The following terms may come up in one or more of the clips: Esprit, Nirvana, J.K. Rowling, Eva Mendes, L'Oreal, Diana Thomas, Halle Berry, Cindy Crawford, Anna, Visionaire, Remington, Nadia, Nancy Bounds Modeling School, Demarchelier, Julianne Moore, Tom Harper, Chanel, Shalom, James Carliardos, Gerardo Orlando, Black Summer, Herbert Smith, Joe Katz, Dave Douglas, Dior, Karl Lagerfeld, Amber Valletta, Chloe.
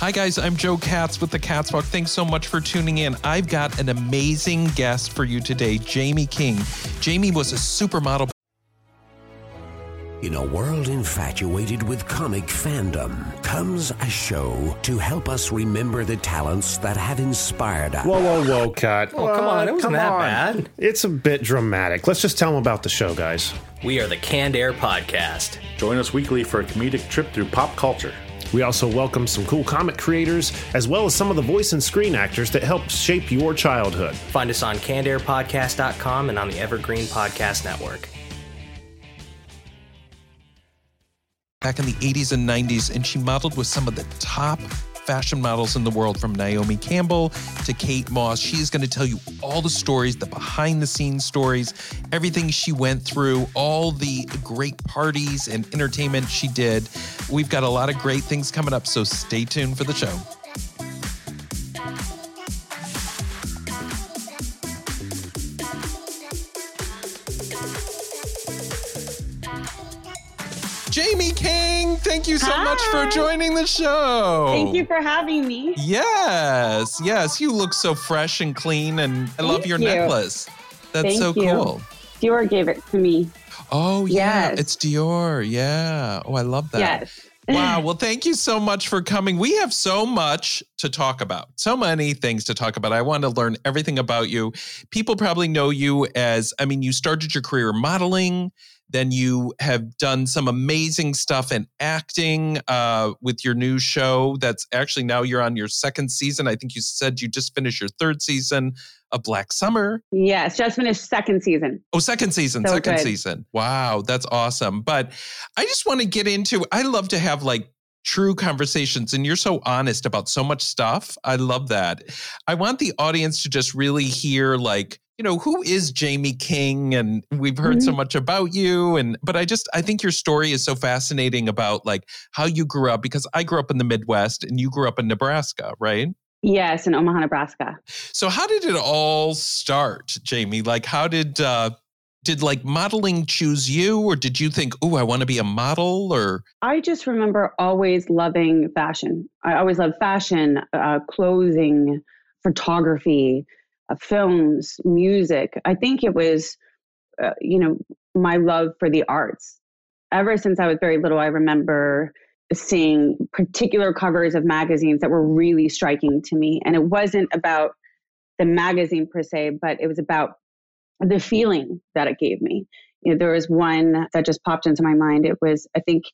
Hi guys, I'm Joe Katz with The Katz Walk. Thanks so much for tuning in. I've got an amazing guest for you today, Jaime King. Jaime was a supermodel. In a world infatuated with comic fandom comes a show to help us remember the talents that have inspired us. Whoa, whoa, whoa, cut. Oh, come on. It wasn't that bad. It's a bit dramatic. Let's just tell them about the show, guys. We are the Canned Air Podcast. Join us weekly for a comedic trip through pop culture. We also welcome some cool comic creators, as well as some of the voice and screen actors that helped shape your childhood. Find us on cannedairpodcast.com and on the Evergreen Podcast Network. Back in the 80s and 90s, and she modeled with some of the top fashion models in the world, from Naomi Campbell to Kate Moss. She's going to tell you all the stories, the behind-the-scenes stories, everything she went through, all the great parties and entertainment she did. We've got a lot of great things coming up, so stay tuned for the show. Jaime King, thank you so much for joining the show. Thank you for having me. Yes, yes. You look so fresh and clean, and I love your necklace. That's so cool. Dior gave it to me. Oh, yeah. It's Dior. Yeah. Oh, I love that. Yes. Wow. Well, thank you so much for coming. We have so much to talk about, so many things to talk about. I want to learn everything about you. People probably know you as, I mean, you started your career modeling. Then you have done some amazing stuff in acting with your new show. That's actually now you're on your second season. I think you said you just finished your third season of Black Summer. Yes, just finished second season. Oh, second season, so second season. Wow, that's awesome. But I just want to get into, I love to have like true conversations, and you're so honest about so much stuff. I love that. I want the audience to just really hear like, you know, who is Jaime King? And we've heard so much about you. But I think your story is so fascinating about like how you grew up, because I grew up in the Midwest and you grew up in Nebraska, right? Yes, in Omaha, Nebraska. So how did it all start, Jaime? Like how did like modeling choose you, or did you think, oh, I want to be a model? Or I just remember always loving fashion. I always loved fashion, clothing, photography, films, music. I think it was, my love for the arts. Ever since I was very little, I remember seeing particular covers of magazines that were really striking to me. And it wasn't about the magazine per se, but it was about the feeling that it gave me. You know, there was one that just popped into my mind. It was, I think,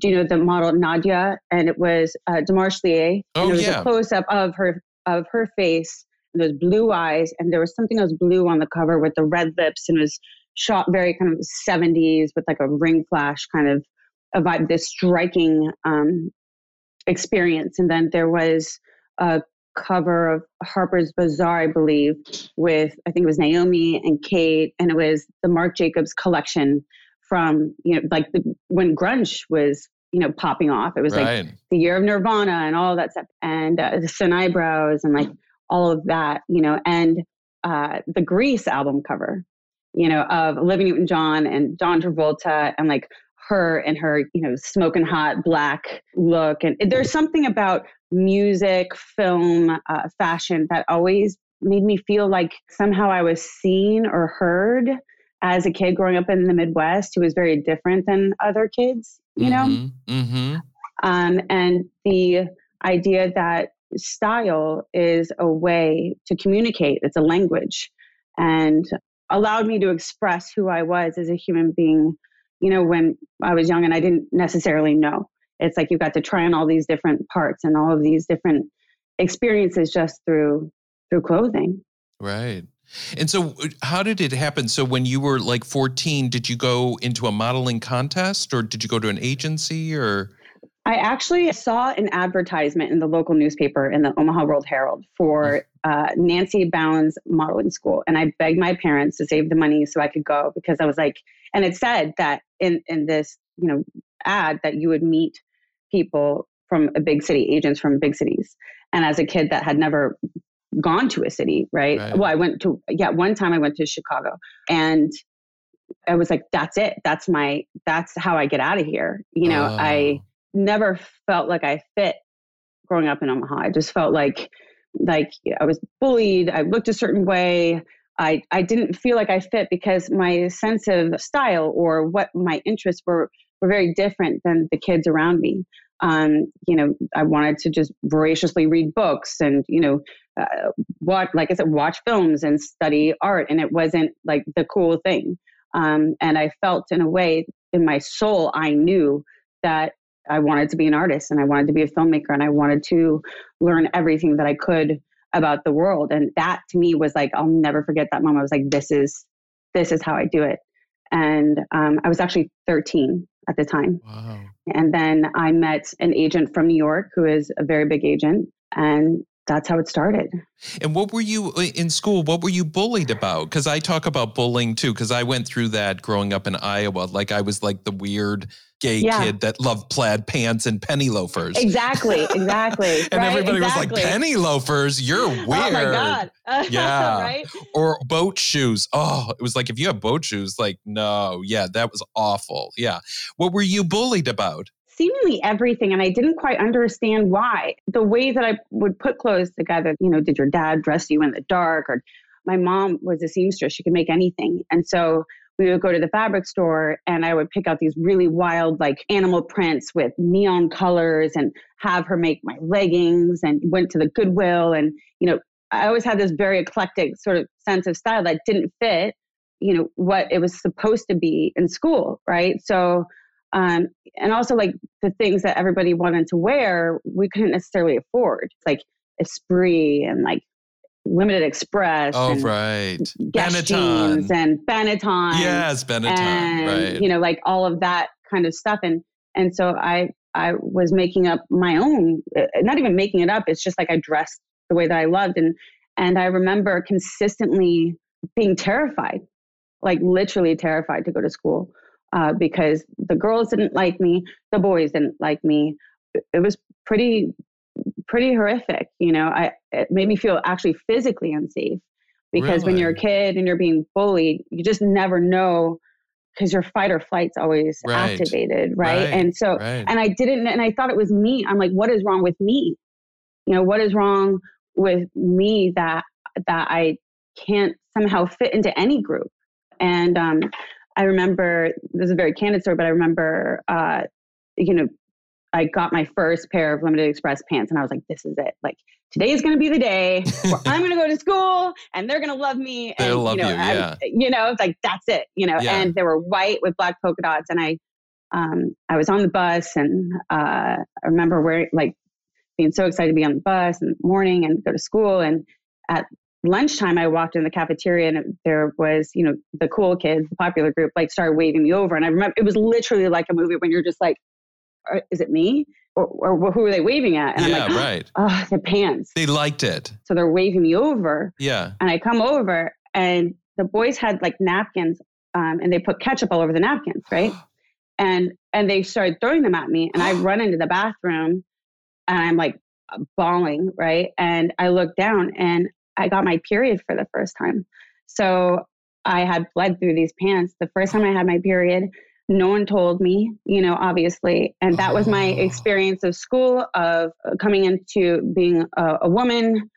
do you know the model Nadia? And it was Demarchelier. Oh, and it was a close-up of her face. Those blue eyes, and there was something that was blue on the cover with the red lips, and it was shot very kind of 70s with like a ring flash kind of a vibe, this striking experience. And then there was a cover of Harper's Bazaar, I believe, with, I think it was Naomi and Kate, and it was the Marc Jacobs collection from, when grunge was, popping off. It was like the year of Nirvana and all that stuff, and the sun eyebrows and like all of that, and the Grease album cover, of Olivia Newton-John and John Travolta, and like her and her, smoking hot black look. And there's something about music, film, fashion that always made me feel like somehow I was seen or heard as a kid growing up in the Midwest, who was very different than other kids, you know? Mm-hmm. And the idea that style is a way to communicate. It's a language, and allowed me to express who I was as a human being, when I was young and I didn't necessarily know. It's like you got to try on all these different parts and all of these different experiences just through clothing. Right. And so how did it happen? So when you were like 14, did you go into a modeling contest, or did you go to an agency, or... I actually saw an advertisement in the local newspaper, in the Omaha World Herald, for Nancy Bounds Modeling School. And I begged my parents to save the money so I could go, because I was like, and it said that in this, ad that you would meet people from a big city, agents from big cities. And as a kid that had never gone to a city, right? Well, I went to, one time I went to Chicago, and I was like, that's it. That's how I get out of here. I never felt like I fit growing up in Omaha. I just felt like I was bullied. I looked a certain way. I didn't feel like I fit because my sense of style or what my interests were very different than the kids around me. I wanted to just voraciously read books and, watch films and study art. And it wasn't like the cool thing. And I felt in a way in my soul, I knew that I wanted to be an artist and I wanted to be a filmmaker and I wanted to learn everything that I could about the world. And that to me was like, I'll never forget that moment. I was like, this is how I do it. And I was actually 13 at the time. Wow. And then I met an agent from New York who is a very big agent. And that's how it started. And what were you in school? What were you bullied about? Because I talk about bullying too, because I went through that growing up in Iowa. Like I was like the weird gay kid that loved plaid pants and penny loafers. Exactly. And right? Everybody was like, penny loafers? You're weird. Oh my God. Yeah. Right? Or boat shoes. Oh, it was like, if you have boat shoes, like, no. Yeah, that was awful. Yeah. What were you bullied about? Seemingly everything. And I didn't quite understand why. The way that I would put clothes together, did your dad dress you in the dark? Or my mom was a seamstress. She could make anything. And so we would go to the fabric store and I would pick out these really wild, like animal prints with neon colors and have her make my leggings, and went to the Goodwill. And, I always had this very eclectic sort of sense of style that didn't fit, what it was supposed to be in school. Right. So, and also like the things that everybody wanted to wear, we couldn't necessarily afford, like Esprit and like Limited Express. Oh, and right. Guess jeans and Benetton. Yes, Benetton. And, right. Like all of that kind of stuff. And so I was making up my own, not even making it up. It's just like I dressed the way that I loved. And I remember consistently being terrified, like literally terrified to go to school. Because the girls didn't like me, the boys didn't like me. It was pretty horrific. It made me feel actually physically unsafe because Really? When you're a kid and you're being bullied, you just never know because your fight or flight's always activated. Right. And so, and I didn't, and I thought it was me. I'm like, what is wrong with me? What is wrong with me that I can't somehow fit into any group? And, I remember, this is a very candid story, but I remember, I got my first pair of Limited Express pants and I was like, this is it. Like, today is going to be the day where I'm going to go to school and they're going to love me. And, they'll love you, yeah. It's like, that's it, Yeah. And they were white with black polka dots. And I was on the bus and I remember being so excited to be on the bus in the morning and go to school. And at lunchtime, I walked in the cafeteria and there was, the cool kids, the popular group, started waving me over. And I remember it was literally like a movie when you're just like, is it me? Or who are they waving at? And I'm like, oh, the pants. They liked it. So they're waving me over. Yeah. And I come over and the boys had napkins and they put ketchup all over the napkins, right? and they started throwing them at me and I run into the bathroom and I'm like bawling, right? And I look down and I got my period for the first time. So I had bled through these pants. The first time I had my period, no one told me, obviously. And that was my experience of school, of coming into being a woman.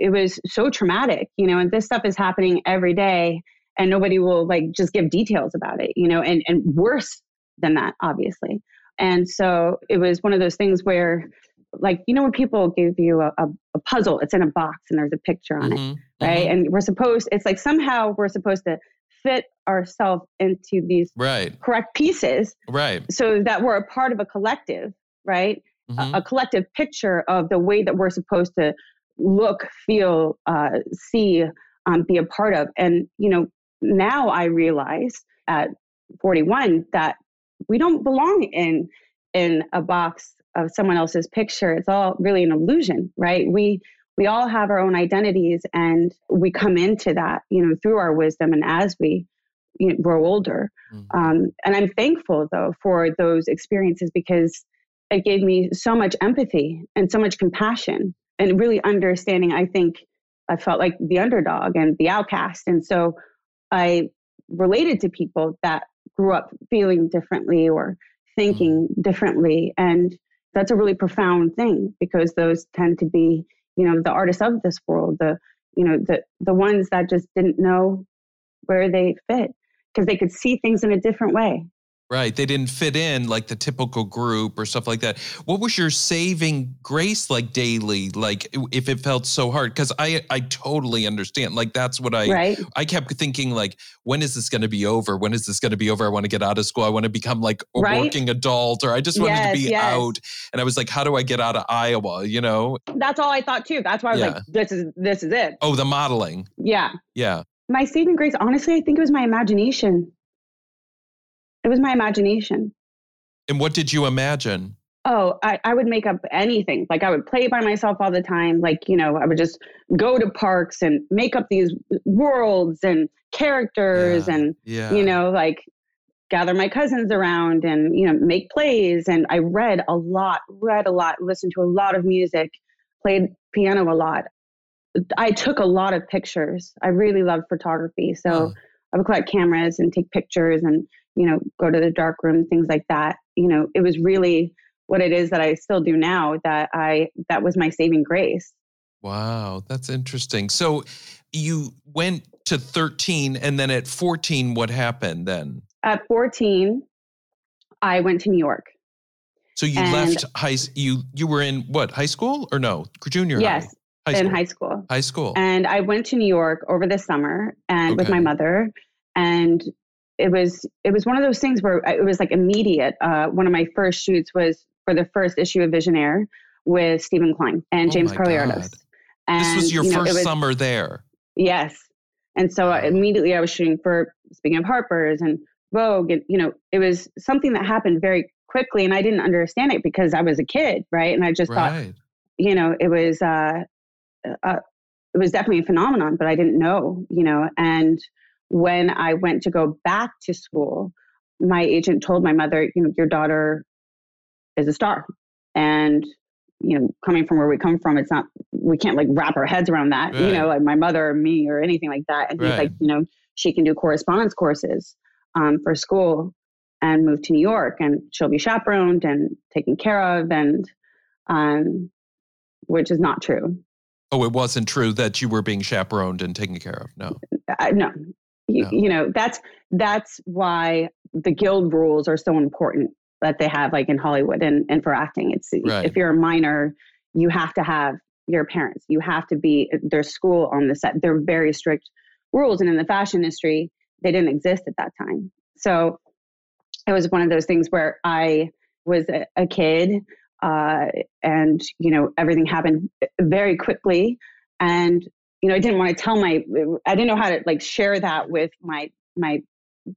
It was so traumatic, and this stuff is happening every day and nobody will just give details about it, and worse than that, obviously. And so it was one of those things where when people give you a puzzle, it's in a box and there's a picture on it, right? Mm-hmm. And we're supposed to fit ourselves into these correct pieces, right? So that we're a part of a collective, right? Mm-hmm. A collective picture of the way that we're supposed to look, feel, see, be a part of. And, now I realize at 41 that we don't belong in a box of someone else's picture. It's all really an illusion, right? We all have our own identities and we come into that, through our wisdom and as we grow older. Mm-hmm. And I'm thankful though for those experiences because it gave me so much empathy and so much compassion and really understanding. I think I felt like the underdog and the outcast. And so I related to people that grew up feeling differently or thinking differently. And That's a really profound thing, because those tend to be, you know, the artists of this world, the ones that just didn't know where they fit, because they could see things in a different way. Right. They didn't fit in like the typical group or stuff like that. What was your saving grace like daily? Like if it felt so hard, because I totally understand. Like that's what I kept thinking, like, when is this going to be over? When is this going to be over? I want to get out of school. I want to become like a working adult, or I just wanted to be out. And I was like, how do I get out of Iowa? You know, that's all I thought too. That's why I was like, this is it. Oh, the modeling. Yeah. Yeah. My saving grace, honestly, I think it was my imagination. It was my imagination. And what did you imagine? Oh, I would make up anything. Like I would play by myself all the time. Like, you know, I would just go to parks and make up these worlds and characters and, you know, like gather my cousins around and, you know, make plays. And I read a lot, listened to a lot of music, played piano a lot. I took a lot of pictures. I really loved photography. So I would collect cameras and take pictures and, you know, go to the dark room, things like that. You know, it was really what it is that I still do now, that was my saving grace. Wow, that's interesting. So you went to 13, and then at 14, what happened then? At 14, I went to New York. So you left high, you were in what, high school or no? Junior high? Yes, in high school. High school. And I went to New York over the summer and with my mother, and it was one of those things where it was like immediate. One of my first shoots was for the first issue of Visionaire with Stephen Klein and James Carliardos. And this was your first summer there. Yes. And so immediately I was shooting for, speaking of Harper's and Vogue, and, you know, it was something that happened very quickly, and I didn't understand it because I was a kid. Right. And I just thought, you know, it was definitely a phenomenon, but I didn't know, you know, and when I went to go back to school, my agent told my mother, you know, your daughter is a star. And, you know, coming from where we come from, it's not, we can't like wrap our heads around that, you know, like my mother or me or anything like that. And he's like, you know, she can do correspondence courses for school and move to New York, and she'll be chaperoned and taken care of, and which is not true. Oh, it wasn't true that you were being chaperoned and taken care of? No. No. You know, that's why the guild rules are so important that they have, like in Hollywood and for acting. It's if you're a minor, you have to have your parents. You have to be their school on the set. They're very strict rules. And in the fashion industry, they didn't exist at that time. So it was one of those things where I was a kid and, you know, everything happened very quickly. And you know, I didn't want to I didn't know how to like share that with my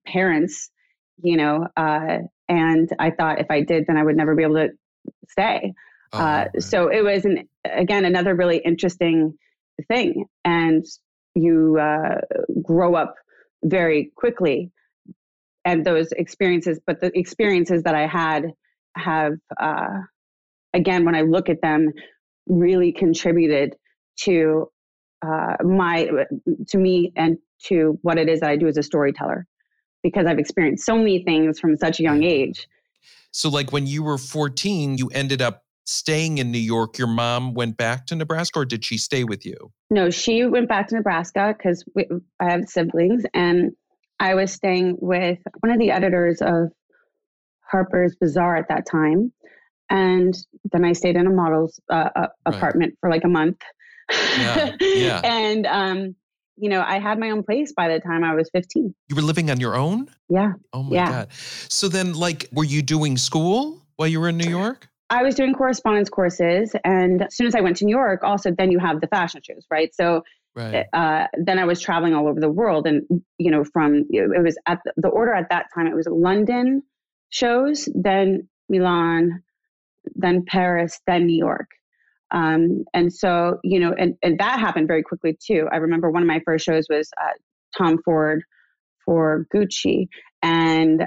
parents, you know, and I thought if I did, then I would never be able to stay. So it was, another really interesting thing. And you grow up very quickly, and those experiences, but the experiences that I had have, again, when I look at them, really contributed to to me and to what it is that I do as a storyteller, because I've experienced so many things from such a young age. So like when you were 14, you ended up staying in New York. Your mom went back to Nebraska, or did she stay with you? No, she went back to Nebraska because I have siblings, and I was staying with one of the editors of Harper's Bazaar at that time. And then I stayed in a model's apartment for like a month. Yeah. And, you know, I had my own place by the time I was 15. You were living on your own? Yeah. Oh my God. So then like, were you doing school while you were in New York? I was doing correspondence courses. And as soon as I went to New York, also, then you have the fashion shows, right? So then I was traveling all over the world, and, you know, it was at the order at that time, it was London shows, then Milan, then Paris, then New York. And so, you know, and that happened very quickly too. I remember one of my first shows was Tom Ford for Gucci. And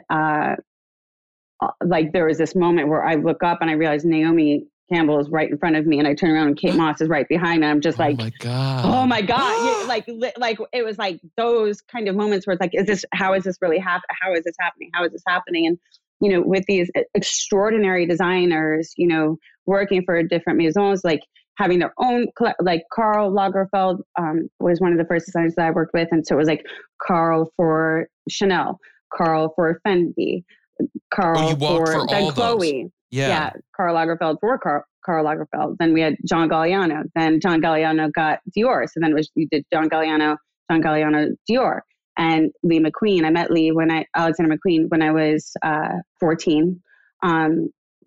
like there was this moment where I look up and I realize Naomi Campbell is right in front of me, and I turn around and Kate Moss is right behind me. I'm just like, oh my God. Yeah, like it was like those kind of moments where it's like, is this, how is this really happening? How is this happening? And you know, with these extraordinary designers, you know, working for different maisons, like having their own, like Karl Lagerfeld was one of the first designers that I worked with. And so it was like Karl for Chanel, Karl for Fendi, Karl for then Chloe. Yeah. Karl Lagerfeld for Karl Lagerfeld. Then we had John Galliano. Then John Galliano got Dior. So then you did John Galliano, Dior. And Lee McQueen. I met Lee Alexander McQueen, when I was 14.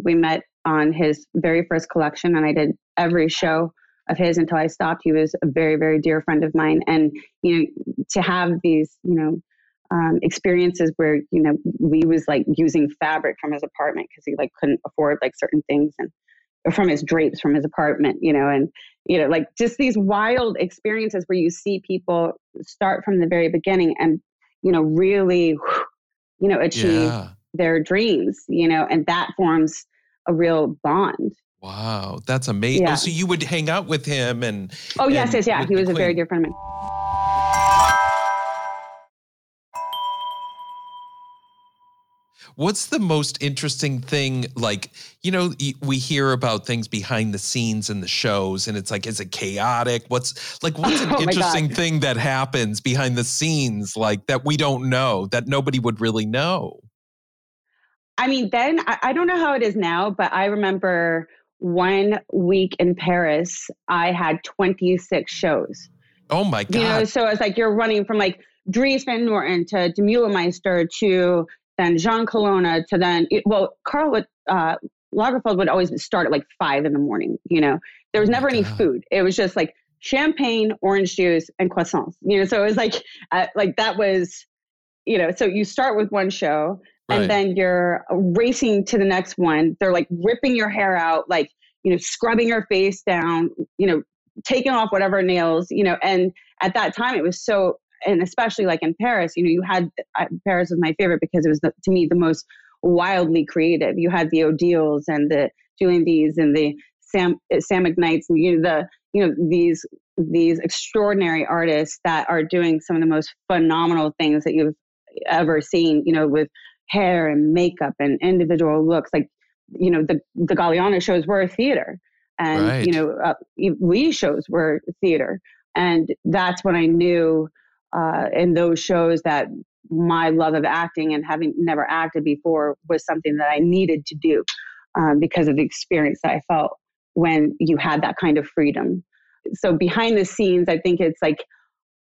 We met on his very first collection, and I did every show of his until I stopped. He was a very, very dear friend of mine. And, you know, to have these, you know, experiences where, you know, Lee was like using fabric from his apartment because he like couldn't afford like certain things, and from his drapes from his apartment, you know, and, you know, like just these wild experiences where you see people start from the very beginning and, you know, really, you know, achieve their dreams, you know, and that forms a real bond. Wow. That's amazing. Yeah. Oh, so you would hang out with him and... Oh, yes. Yeah. He was a very dear friend of mine. What's the most interesting thing? Like, you know, we hear about things behind the scenes in the shows, and it's like, is it chaotic? What's an interesting thing that happens behind the scenes, like that we don't know, that nobody would really know? I mean, then I don't know how it is now, but I remember one week in Paris, I had 26 shows. Oh my God. You know, so it's like, you're running from like Dries Van Noten to Demeulemeester to... then Jean Colonna to then, well, Karl would, Lagerfeld would always start at like 5 a.m, you know. There was never any food. It was just like champagne, orange juice, and croissants, you know. So it was like that was, you know, so you start with one show and then you're racing to the next one. They're like ripping your hair out, like, you know, scrubbing your face down, you know, taking off whatever nails, you know. And at that time it was so... And especially like in Paris, you know, Paris was my favorite because it was to me the most wildly creative. You had the Odils and the Julian Dees and the Sam McKnights and these extraordinary artists that are doing some of the most phenomenal things that you've ever seen. You know, with hair and makeup and individual looks. Like, you know, the Galliano shows were theater, and you know, Lee shows were theater, and that's when I knew. In those shows that my love of acting and having never acted before was something that I needed to do because of the experience that I felt when you had that kind of freedom. So behind the scenes, I think it's like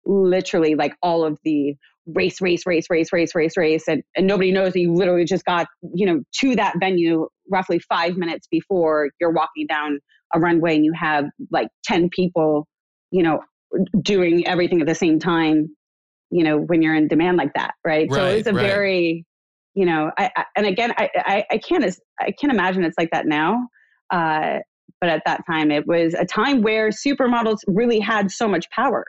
literally like all of the race. And nobody knows that you literally just got, you know, to that venue roughly 5 minutes before you're walking down a runway, and you have like 10 people, you know, doing everything at the same time, you know, when you're in demand like that. Right. So it's a very, you know, I can't imagine it's like that now. But at that time it was a time where supermodels really had so much power,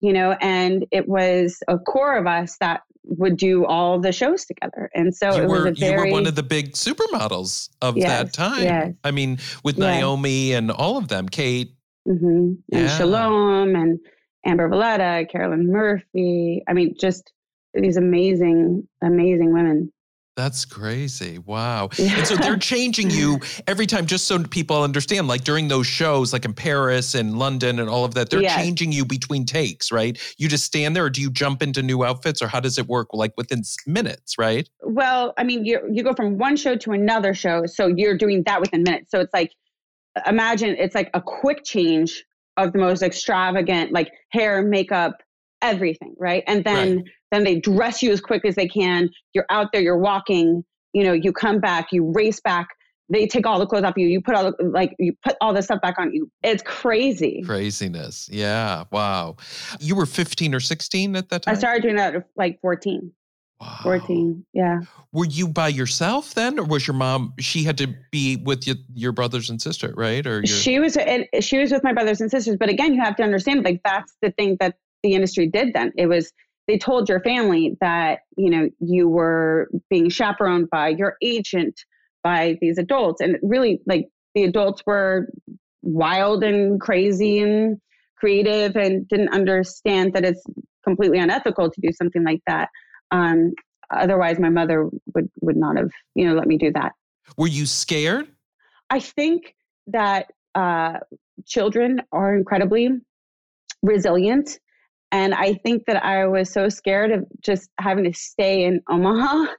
you know, and it was a core of us that would do all the shows together. And so you were one of the big supermodels of that time. Yes. I mean, with Naomi and all of them, Kate, and Shalom and Amber Valletta, Carolyn Murphy. I mean, just these amazing, amazing women. That's crazy. Wow. Yeah. And so they're changing you every time, just so people understand, like during those shows, like in Paris and London and all of that, they're changing you between takes, right? You just stand there, or do you jump into new outfits, or how does it work, like within minutes, right? Well, I mean, you go from one show to another show. So you're doing that within minutes. So it's like, imagine it's like a quick change of the most extravagant, like hair, makeup, everything. Right. And then they dress you as quick as they can. You're out there, you're walking, you know, you come back, you race back, they take all the clothes off you, you put all the stuff back on you. It's crazy. Craziness. Yeah. Wow. You were 15 or 16 at that time? I started doing that at like 14. Wow. 14. Yeah. Were you by yourself then, or was your mom? She had to be with your brothers and sister, right? Or she was with my brothers and sisters. But again, you have to understand, like that's the thing that the industry did then. It was they told your family that, you know, you were being chaperoned by your agent, by these adults, and really like the adults were wild and crazy and creative and didn't understand that it's completely unethical to do something like that. Otherwise, my mother would not have, let me do that. Were you scared? I think that children are incredibly resilient. And I think that I was so scared of just having to stay in Omaha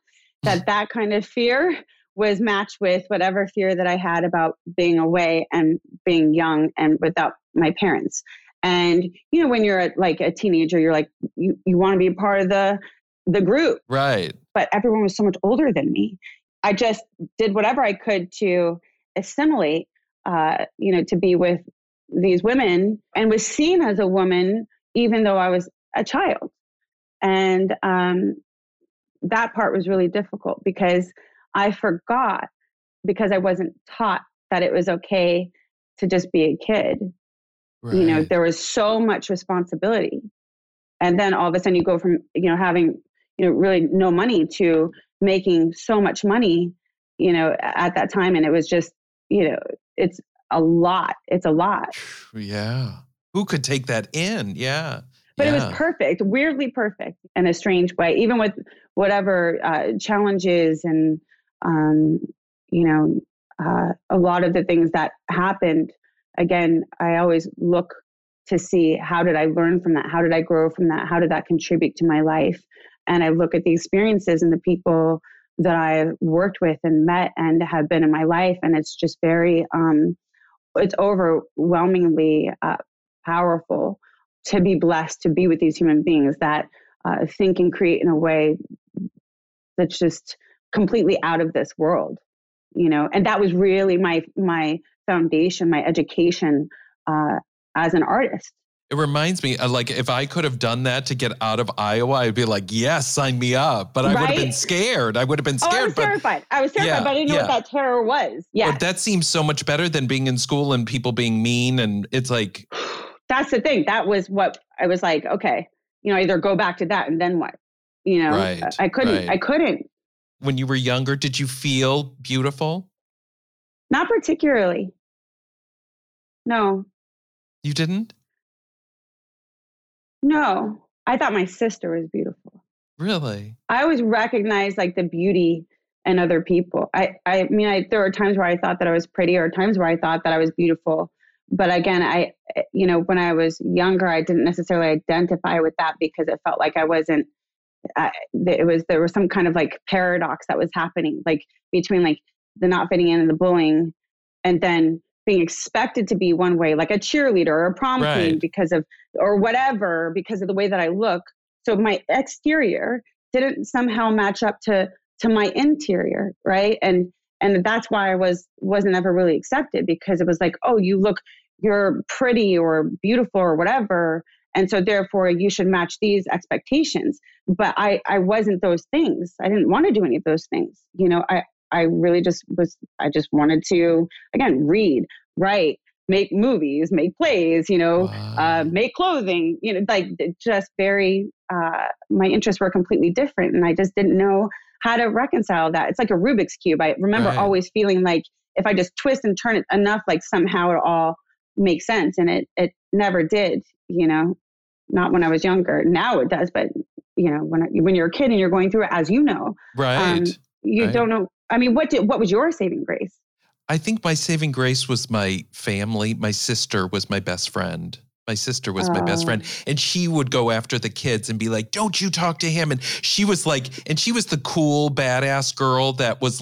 that kind of fear was matched with whatever fear that I had about being away and being young and without my parents. And, when you're like a teenager, you're like, you want to be a part of the group. Right. But everyone was so much older than me. I just did whatever I could to assimilate, to be with these women, and was seen as a woman, even though I was a child. And that part was really difficult because I forgot, because I wasn't taught that it was okay to just be a kid. Right. There was so much responsibility. And then all of a sudden you go from, having, really no money to making so much money, at that time. And it was just, it's a lot. It's a lot. Yeah. Who could take that in? Yeah. But yeah. It was perfect, weirdly perfect in a strange way, even with whatever challenges and, a lot of the things that happened. Again, I always look to see, how did I learn from that? How did I grow from that? How did that contribute to my life? And I look at the experiences and the people that I've worked with and met and have been in my life. And it's just very, it's overwhelmingly powerful to be blessed to be with these human beings that think and create in a way that's just completely out of this world, And that was really my foundation, my education as an artist. It reminds me, if I could have done that to get out of Iowa, I'd be like, yes, sign me up. But I would have been scared. I was terrified. But I didn't know what that terror was. Yeah. But that seems so much better than being in school and people being mean. And it's like... That's the thing. That was what I was like, okay, either go back to that and then what? Right, I couldn't. When you were younger, did you feel beautiful? Not particularly. No. You didn't? No, I thought my sister was beautiful. Really? I always recognized the beauty in other people. I mean, there were times where I thought that I was pretty, or times where I thought that I was beautiful. But again, when I was younger, I didn't necessarily identify with that because it felt like I wasn't. There was some kind of paradox that was happening, between the not fitting in and the bullying, and then being expected to be one way, like a cheerleader or a prom queen because of the way that I look. So my exterior didn't somehow match up to my interior. Right. And that's why I wasn't ever really accepted, because it was like, oh, you're pretty or beautiful or whatever. And so therefore you should match these expectations. But I wasn't those things. I didn't want to do any of those things. I really just was, I just wanted to, again, read, write, make movies, make plays, wow. Make clothing, just very, my interests were completely different. And I just didn't know how to reconcile that. It's like a Rubik's Cube. I remember always feeling like if I just twist and turn it enough, somehow it all makes sense. And it never did, not when I was younger. Now it does. But, when you're a kid and you're going through it, as you know, you don't know. I mean, what was your saving grace? I think my saving grace was my family. My sister was my best friend. My best friend. And she would go after the kids and be like, don't you talk to him. And she was the cool, badass girl that was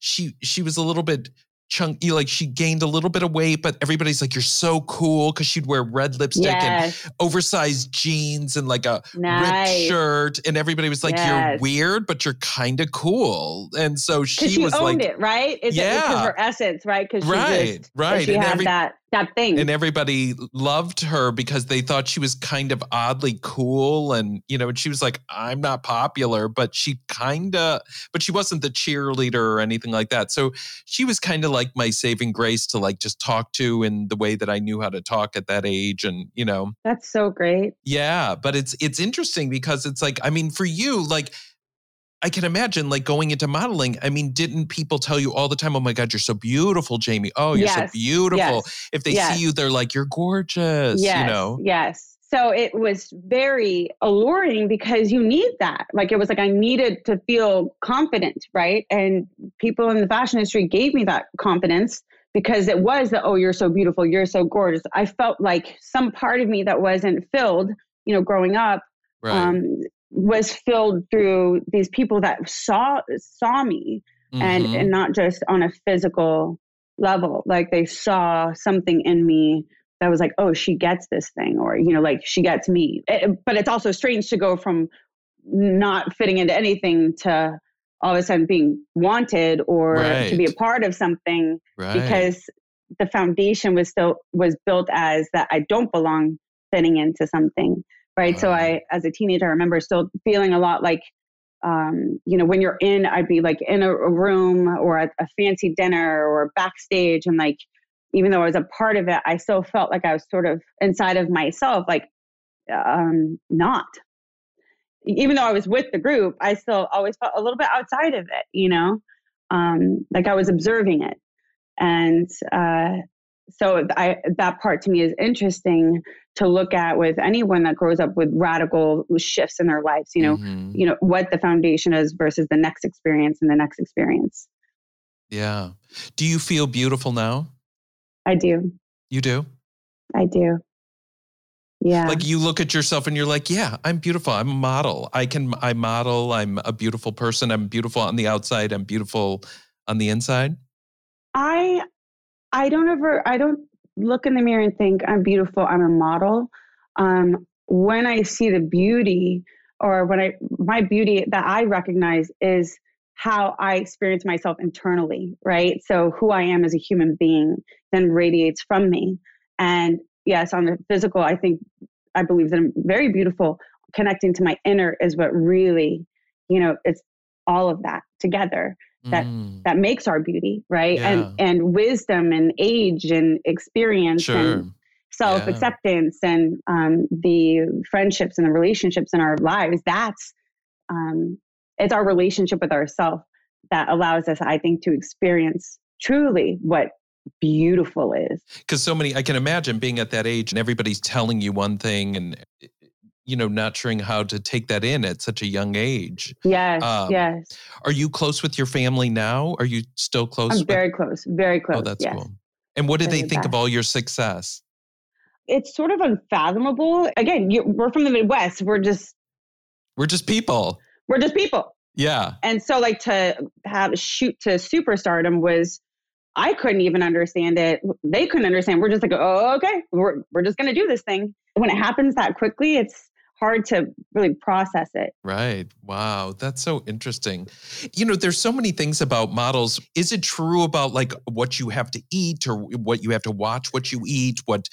she was a little bit chunky. She gained a little bit of weight, but everybody's like, you're so cool. Cause she'd wear red lipstick and oversized jeans and a ripped shirt. And everybody was like, you're weird, but you're kind of cool. And so she was owned it, right? It's because her essence, right? Cause she had that thing. And everybody loved her because they thought she was kind of oddly cool. And, and she was like, I'm not popular, but she wasn't the cheerleader or anything like that. So she was kind of my saving grace to just talk to in the way that I knew how to talk at that age. And, That's so great. Yeah. But it's interesting because it's for you, I can imagine going into modeling. I mean, didn't people tell you all the time, oh my God, you're so beautiful, Jamie. Oh, you're so beautiful. Yes. If they see you, they're like, you're gorgeous, Yes. So it was very alluring because you need that. Like, it was like, I needed to feel confident, right? And people in the fashion industry gave me that confidence because it was the, oh, you're so beautiful, you're so gorgeous. I felt like some part of me that wasn't filled, you know, growing up, right, was filled through these people that saw me, mm-hmm, and not just on a physical level. Like, they saw something in me that was like, oh, she gets this thing, or, you know, like, she gets me. But it's also strange to go from not fitting into anything to all of a sudden being wanted or to be a part of something, because the foundation was built as that I don't belong fitting into something. Right. So I, as a teenager, I remember still feeling a lot like, you know, when you're in, I'd be like in a room or a fancy dinner or backstage, and like, even though I was a part of it, I still felt like I was sort of inside of myself, like, not. Even though I was with the group, I still always felt a little bit outside of it, you know, like I was observing it. And so that part to me is interesting to look at with anyone that grows up with radical shifts in their lives, you know, mm-hmm, you know, what the foundation is versus the next experience and the next experience. Yeah. Do you feel beautiful now? I do. You do? I do. Yeah. Like, you look at yourself and you're like, yeah, I'm beautiful. I'm a model. I model. I'm a beautiful person. I'm beautiful on the outside. I'm beautiful on the inside. I don't look in the mirror and think I'm beautiful. I'm a model. When I see the beauty, or my beauty that I recognize is how I experience myself internally, right? So who I am as a human being then radiates from me. And yes, on the physical, I believe that I'm very beautiful. Connecting to my inner is what really, you know, it's all of that together that makes our beauty, right? Yeah. And wisdom and age and experience, and self-acceptance, and the friendships and the relationships in our lives. That's, it's our relationship with ourselves that allows us, I think, to experience truly what beautiful is. Because I can imagine being at that age and everybody's telling you one thing and, you know, not sure how to take that in at such a young age. Yes, yes. Are you close with your family now? Are you still close? I'm very close, very close. Oh, that's cool. And what do they think of all your success? It's sort of unfathomable. Again, we're from the Midwest. We're just people. We're just people. Yeah. And so, like, to have a shoot to superstardom was, I couldn't even understand it. They couldn't understand. We're just like, oh, okay, we're just going to do this thing. When it happens that quickly, it's hard to really process it. Right. Wow. That's so interesting. You know, there's so many things about models. Is it true about, like, what you have to eat or what you have to watch, what you eat, what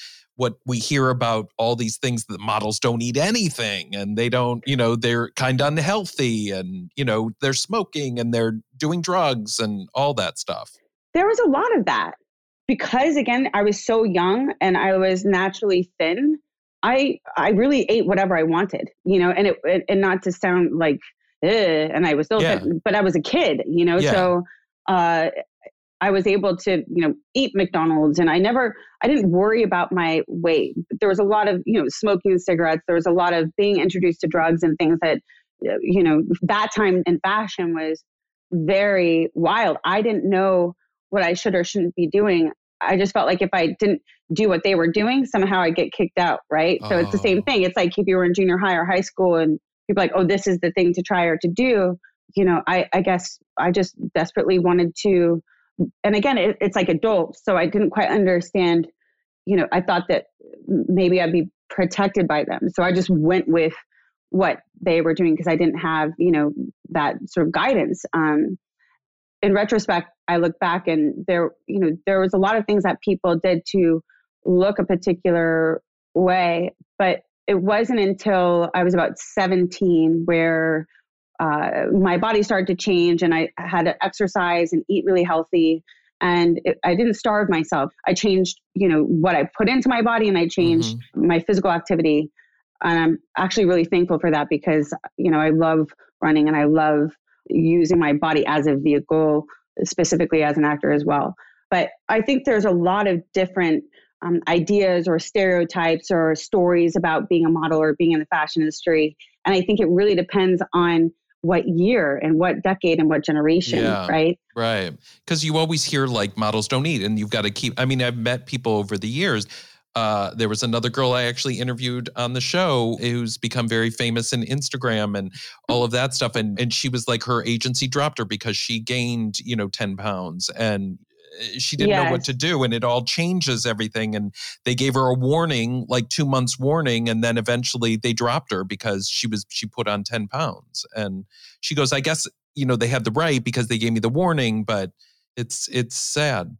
we hear about all these things that models don't eat anything, and they don't, you know, they're kind of unhealthy, and, you know, they're smoking and they're doing drugs and all that stuff? There was a lot of that because, again, I was so young and I was naturally thin. I really ate whatever I wanted, you know, and it, and not to sound like, and I was still thin, but I was a kid, you know, so, I was able to, you know, eat McDonald's, and I didn't worry about my weight. There was a lot of, you know, smoking cigarettes. There was a lot of being introduced to drugs and things that, you know, that time in fashion was very wild. I didn't know what I should or shouldn't be doing. I just felt like if I didn't do what they were doing, somehow I'd get kicked out, right? So it's the same thing. It's like if you were in junior high or high school and people like, oh, this is the thing to try or to do, you know, I guess I just desperately wanted to. And again, it's like adults. So I didn't quite understand, you know, I thought that maybe I'd be protected by them. So I just went with what they were doing because I didn't have, you know, that sort of guidance. In retrospect, I look back and there, you know, there was a lot of things that people did to look a particular way, but it wasn't until I was about 17 where my body started to change, and I had to exercise and eat really healthy. And I didn't starve myself. I changed, you know, what I put into my body, and I changed my physical activity. And I'm actually really thankful for that because, you know, I love running and I love using my body as a vehicle, specifically as an actor as well. But I think there's a lot of different ideas or stereotypes or stories about being a model or being in the fashion industry. And I think it really depends on what year and what decade and what generation, right? Right. Because you always hear like models don't eat and you've got to keep, I mean, I've met people over the years. There was another girl I actually interviewed on the show who's become very famous in Instagram and all of that stuff. And she was like, her agency dropped her because she gained, 10 pounds and she didn't know what to do. And it all changes everything. And they gave her a warning, like 2 months warning. And then eventually they dropped her because she put on 10 pounds. And she goes, I guess, they had the right because they gave me the warning, but it's sad.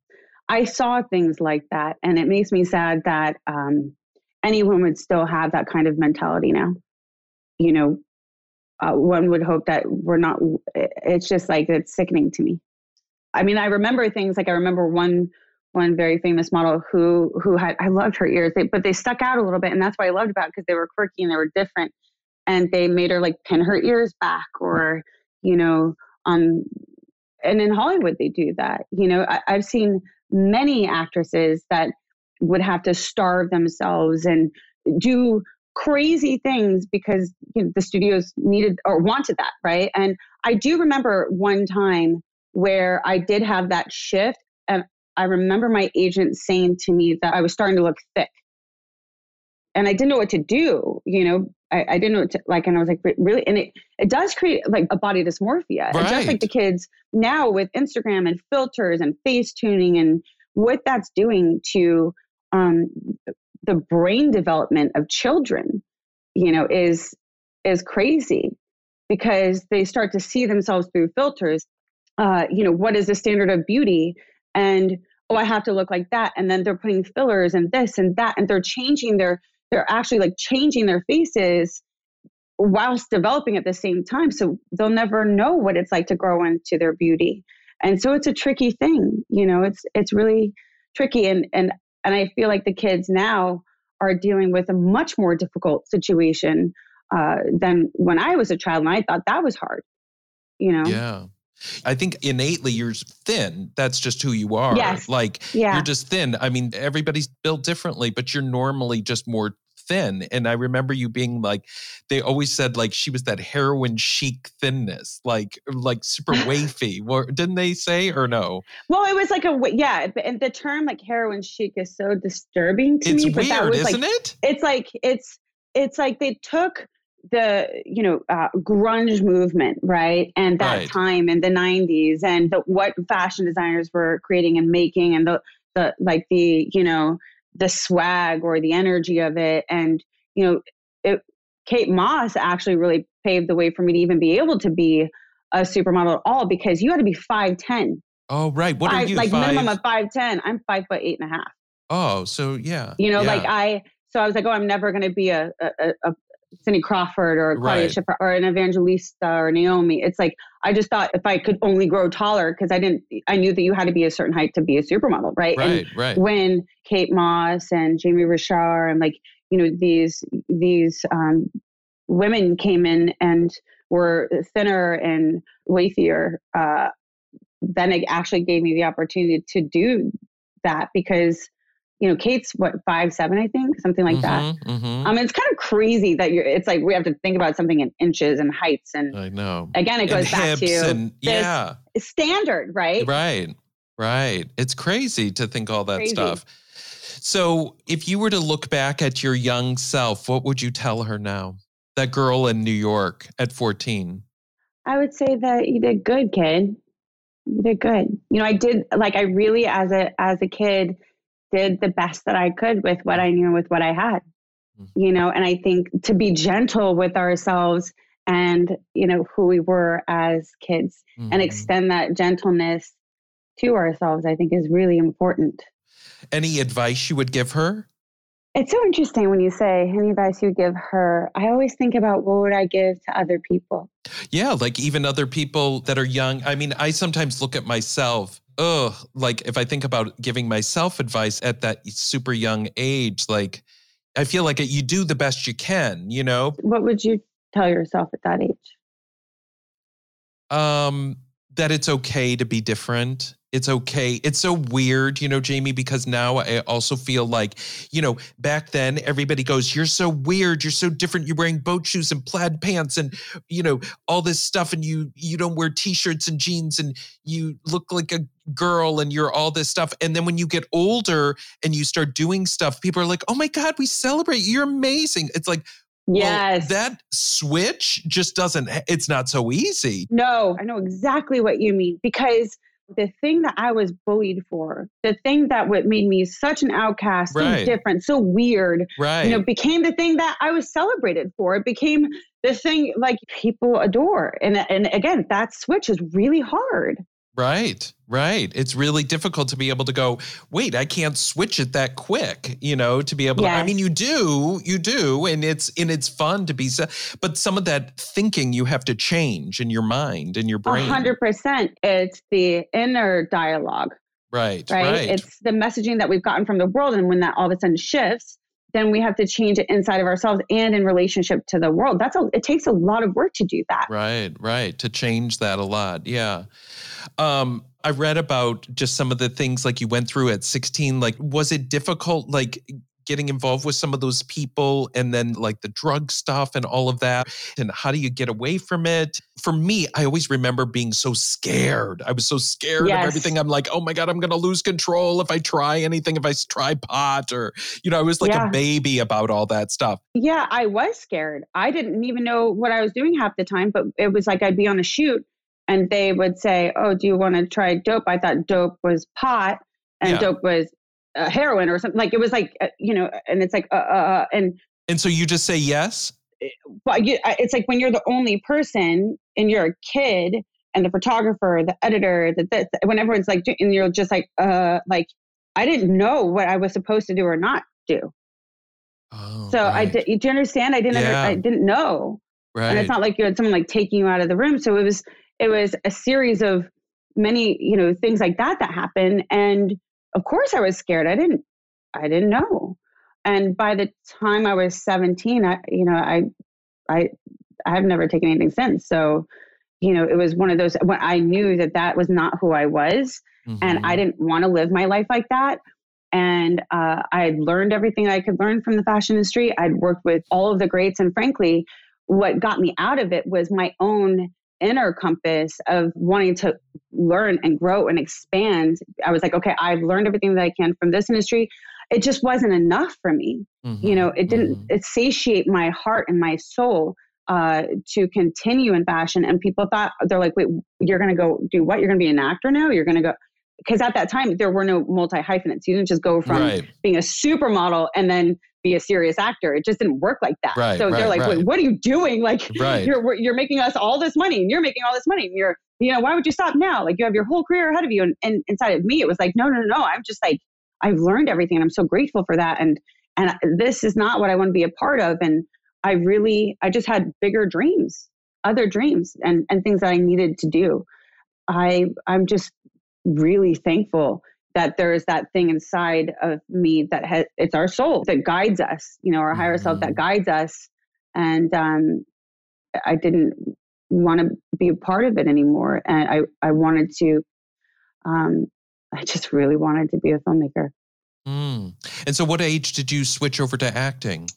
I saw things like that, and it makes me sad that anyone would still have that kind of mentality now. One would hope that we're not, it's just like, it's sickening to me. I mean, I remember things like, I remember one very famous model who had, I loved her ears, but they stuck out a little bit. And that's what I loved about it, because they were quirky and they were different, and they made her like pin her ears back or, and in Hollywood, they do that. I've seen many actresses that would have to starve themselves and do crazy things because the studios needed or wanted that, right? And I do remember one time where I did have that shift. And I remember my agent saying to me that I was starting to look thick. And I didn't know what to do, I didn't know what to, like, and I was like, really? And it does create like a body dysmorphia. Right. And just like the kids now with Instagram and filters and face tuning and what that's doing to the brain development of children, is crazy, because they start to see themselves through filters. What is the standard of beauty? And, I have to look like that. And then they're putting fillers and this and that, and they're changing they're actually like changing their faces whilst developing at the same time. So they'll never know what it's like to grow into their beauty. And so it's a tricky thing, it's really tricky. And I feel like the kids now are dealing with a much more difficult situation than when I was a child. And I thought that was hard, Yeah. I think innately you're thin. That's just who you are. Yes. You're just thin. I mean, everybody's built differently, but you're normally just more thin. And I remember you being like, they always said like she was that heroin chic thinness, like super wafy. Didn't they say, or no? Well, it was like and the term like heroin chic is so disturbing to me. It's weird, isn't it? It's like they took the grunge movement, right? And that time in the 90s and what fashion designers were creating and making, and the swag or the energy of it. And Kate Moss actually really paved the way for me to even be able to be a supermodel at all, because you had to be 5'10". Oh right. What are you? Minimum of 5'10". I'm 5'8.5". Oh, so yeah. So I was like, oh, I'm never gonna be a Cindy Crawford or Claudia Schiffer or an Evangelista or Naomi. It's like, I just thought if I could only grow taller, because I knew that you had to be a certain height to be a supermodel, right? Right. When Kate Moss and Jamie Richard and these women came in and were thinner and weightier, then it actually gave me the opportunity to do that, because Kate's what, 5'7", I think, something like that. Mm-hmm. It's kind of crazy that it's like we have to think about something in inches and heights, and I know. Again, it goes back to this standard, right? Right. It's crazy to think all that stuff. So, if you were to look back at your young self, what would you tell her now? That girl in New York at 14. I would say that you did good, kid. You did good. I did, like, I really as a kid did the best that I could with what I knew, with what I had, and I think to be gentle with ourselves and, who we were as kids, and extend that gentleness to ourselves, I think is really important. Any advice you would give her? It's so interesting when you say any advice you would give her. I always think about what would I give to other people? Yeah, like even other people that are young. I mean, I sometimes look at myself. Like if I think about giving myself advice at that super young age, like I feel like you do the best you can, What would you tell yourself at that age? That it's okay to be different. It's okay. It's so weird, you know, Jamie, because now I also feel like, you know, back then everybody goes, you're so weird. You're so different. You're wearing boat shoes and plaid pants and, you know, all this stuff. And you don't wear t-shirts and jeans and you look like a girl and you're all this stuff. And then when you get older and you start doing stuff, people are like, oh my God, we celebrate. You're amazing. It's like, yes. Well, that switch just doesn't, it's not so easy. No, I know exactly what you mean, because the thing that I was bullied for, the thing that made me such an outcast, right, so different, so weird, right, you know, became the thing that I was celebrated for. It became the thing like people adore. And again, that switch is really hard. Right, right. It's really difficult to be able to go, wait, I can't switch it that quick, you know, to be able to, I mean, you do, and it's fun to be, but some of that thinking you have to change in your mind, in your brain. 100%. It's the inner dialogue. Right. It's the messaging that we've gotten from the world. And when that all of a sudden shifts, then we have to change it inside of ourselves and in relationship to the world. It takes a lot of work to do that. Right. To change that a lot. Yeah. I read about just some of the things like you went through at 16. Like, was it difficult, like getting involved with some of those people and then like the drug stuff and all of that? And how do you get away from it? For me, I always remember being so scared. I was so scared of everything. I'm like, oh my God, I'm going to lose control if I try anything, if I try pot or, you know, I was like a baby about all that stuff. Yeah, I was scared. I didn't even know what I was doing half the time, but it was like I'd be on a shoot and they would say, oh, do you want to try dope? I thought dope was pot and dope was heroin or something. Like it was like, you know, and it's like, and so you just say yes? Well, it's like when you're the only person and you're a kid and the photographer, the editor, when everyone's like, and you're just like, I didn't know what I was supposed to do or not do. Oh, so right. Do you understand? I didn't know. Right. And it's not like you had someone like taking you out of the room. So it was a series of many, you know, things like that happened. And of course I was scared. I didn't know. And by the time I was 17, I have never taken anything since. So, you know, it was one of those when I knew that was not who I was, and I didn't want to live my life like that. And I had learned everything I could learn from the fashion industry. I'd worked with all of the greats, and frankly, what got me out of it was my own inner compass of wanting to learn and grow and expand. I was like, okay, I've learned everything that I can from this industry. It just wasn't enough for me. You know, it didn't it satiate my heart and my soul to continue in fashion. And people thought, they're like, wait, you're going to go do what? You're going to be an actor now? You're going to go, because at that time there were no multi-hyphenates. You didn't just go from being a supermodel and then be a serious actor. It just didn't work like that. So they're like, wait, what are you doing? Like you're making us all this money and you're making all this money and you're, you know, why would you stop now? Like you have your whole career ahead of you. And inside of me, it was like, no. I'm just like, I've learned everything and I'm so grateful for that. And this is not what I want to be a part of. And I just had bigger dreams, other dreams and things that I needed to do. I'm just really thankful that there is that thing inside of me that it's our soul that guides us, you know, our higher self that guides us. And I didn't want to be a part of it anymore. And I wanted to, I just really wanted to be a filmmaker. And so what age did you switch over to acting?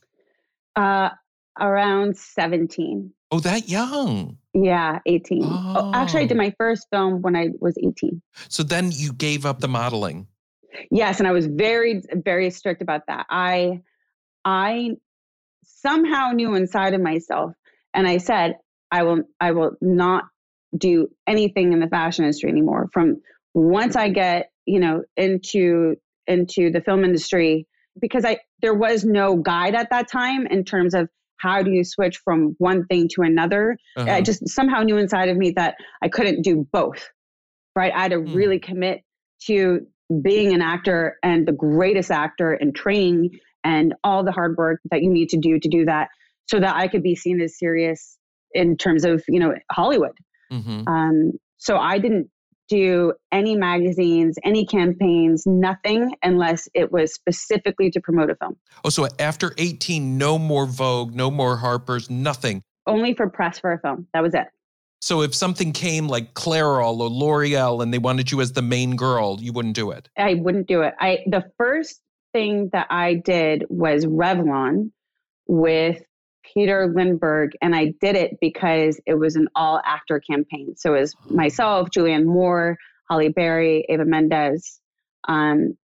Around 17. Oh, that young. Yeah, 18. Oh. Actually, I did my first film when I was 18. So then you gave up the modeling. Yes, and I was very, very strict about that. I somehow knew inside of myself, and I said, I will not do anything in the fashion industry anymore. From once I get, you know, into the film industry, because there was no guide at that time in terms of how do you switch from one thing to another? I just somehow knew inside of me that I couldn't do both, right? I had to really commit to being an actor and the greatest actor and training and all the hard work that you need to do that so that I could be seen as serious in terms of, you know, Hollywood. So I didn't do any magazines, any campaigns, nothing unless it was specifically to promote a film. Oh, so after 18, no more Vogue, no more Harper's, nothing. Only for press for a film. That was it. So if something came like Clairol or L'Oreal and they wanted you as the main girl, you wouldn't do it? I wouldn't do it. The first thing that I did was Revlon with Peter Lindbergh. And I did it because it was an all actor campaign. So it was myself, Julianne Moore, Halle Berry, Eva Mendes.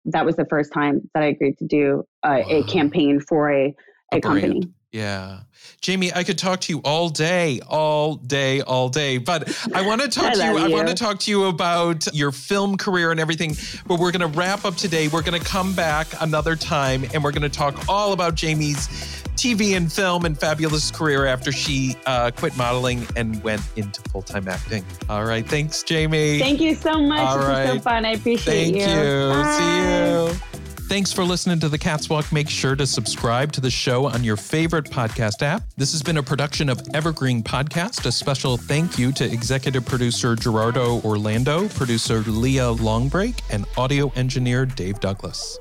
That was the first time that I agreed to do a campaign for a company. Yeah. Jamie, I could talk to you all day, but I want to talk to you. I want to talk to you about your film career and everything, but we're going to wrap up today. We're going to come back another time and we're going to talk all about Jamie's TV and film and fabulous career after she quit modeling and went into full-time acting. All right. Thanks, Jamie. Thank you so much. This was so fun. I appreciate you. Thank you. See you. Thanks for listening to The Katz Walk. Make sure to subscribe to the show on your favorite podcast app. This has been a production of Evergreen Podcast. A special thank you to executive producer Gerardo Orlando, producer Leah Longbreak, and audio engineer Dave Douglas.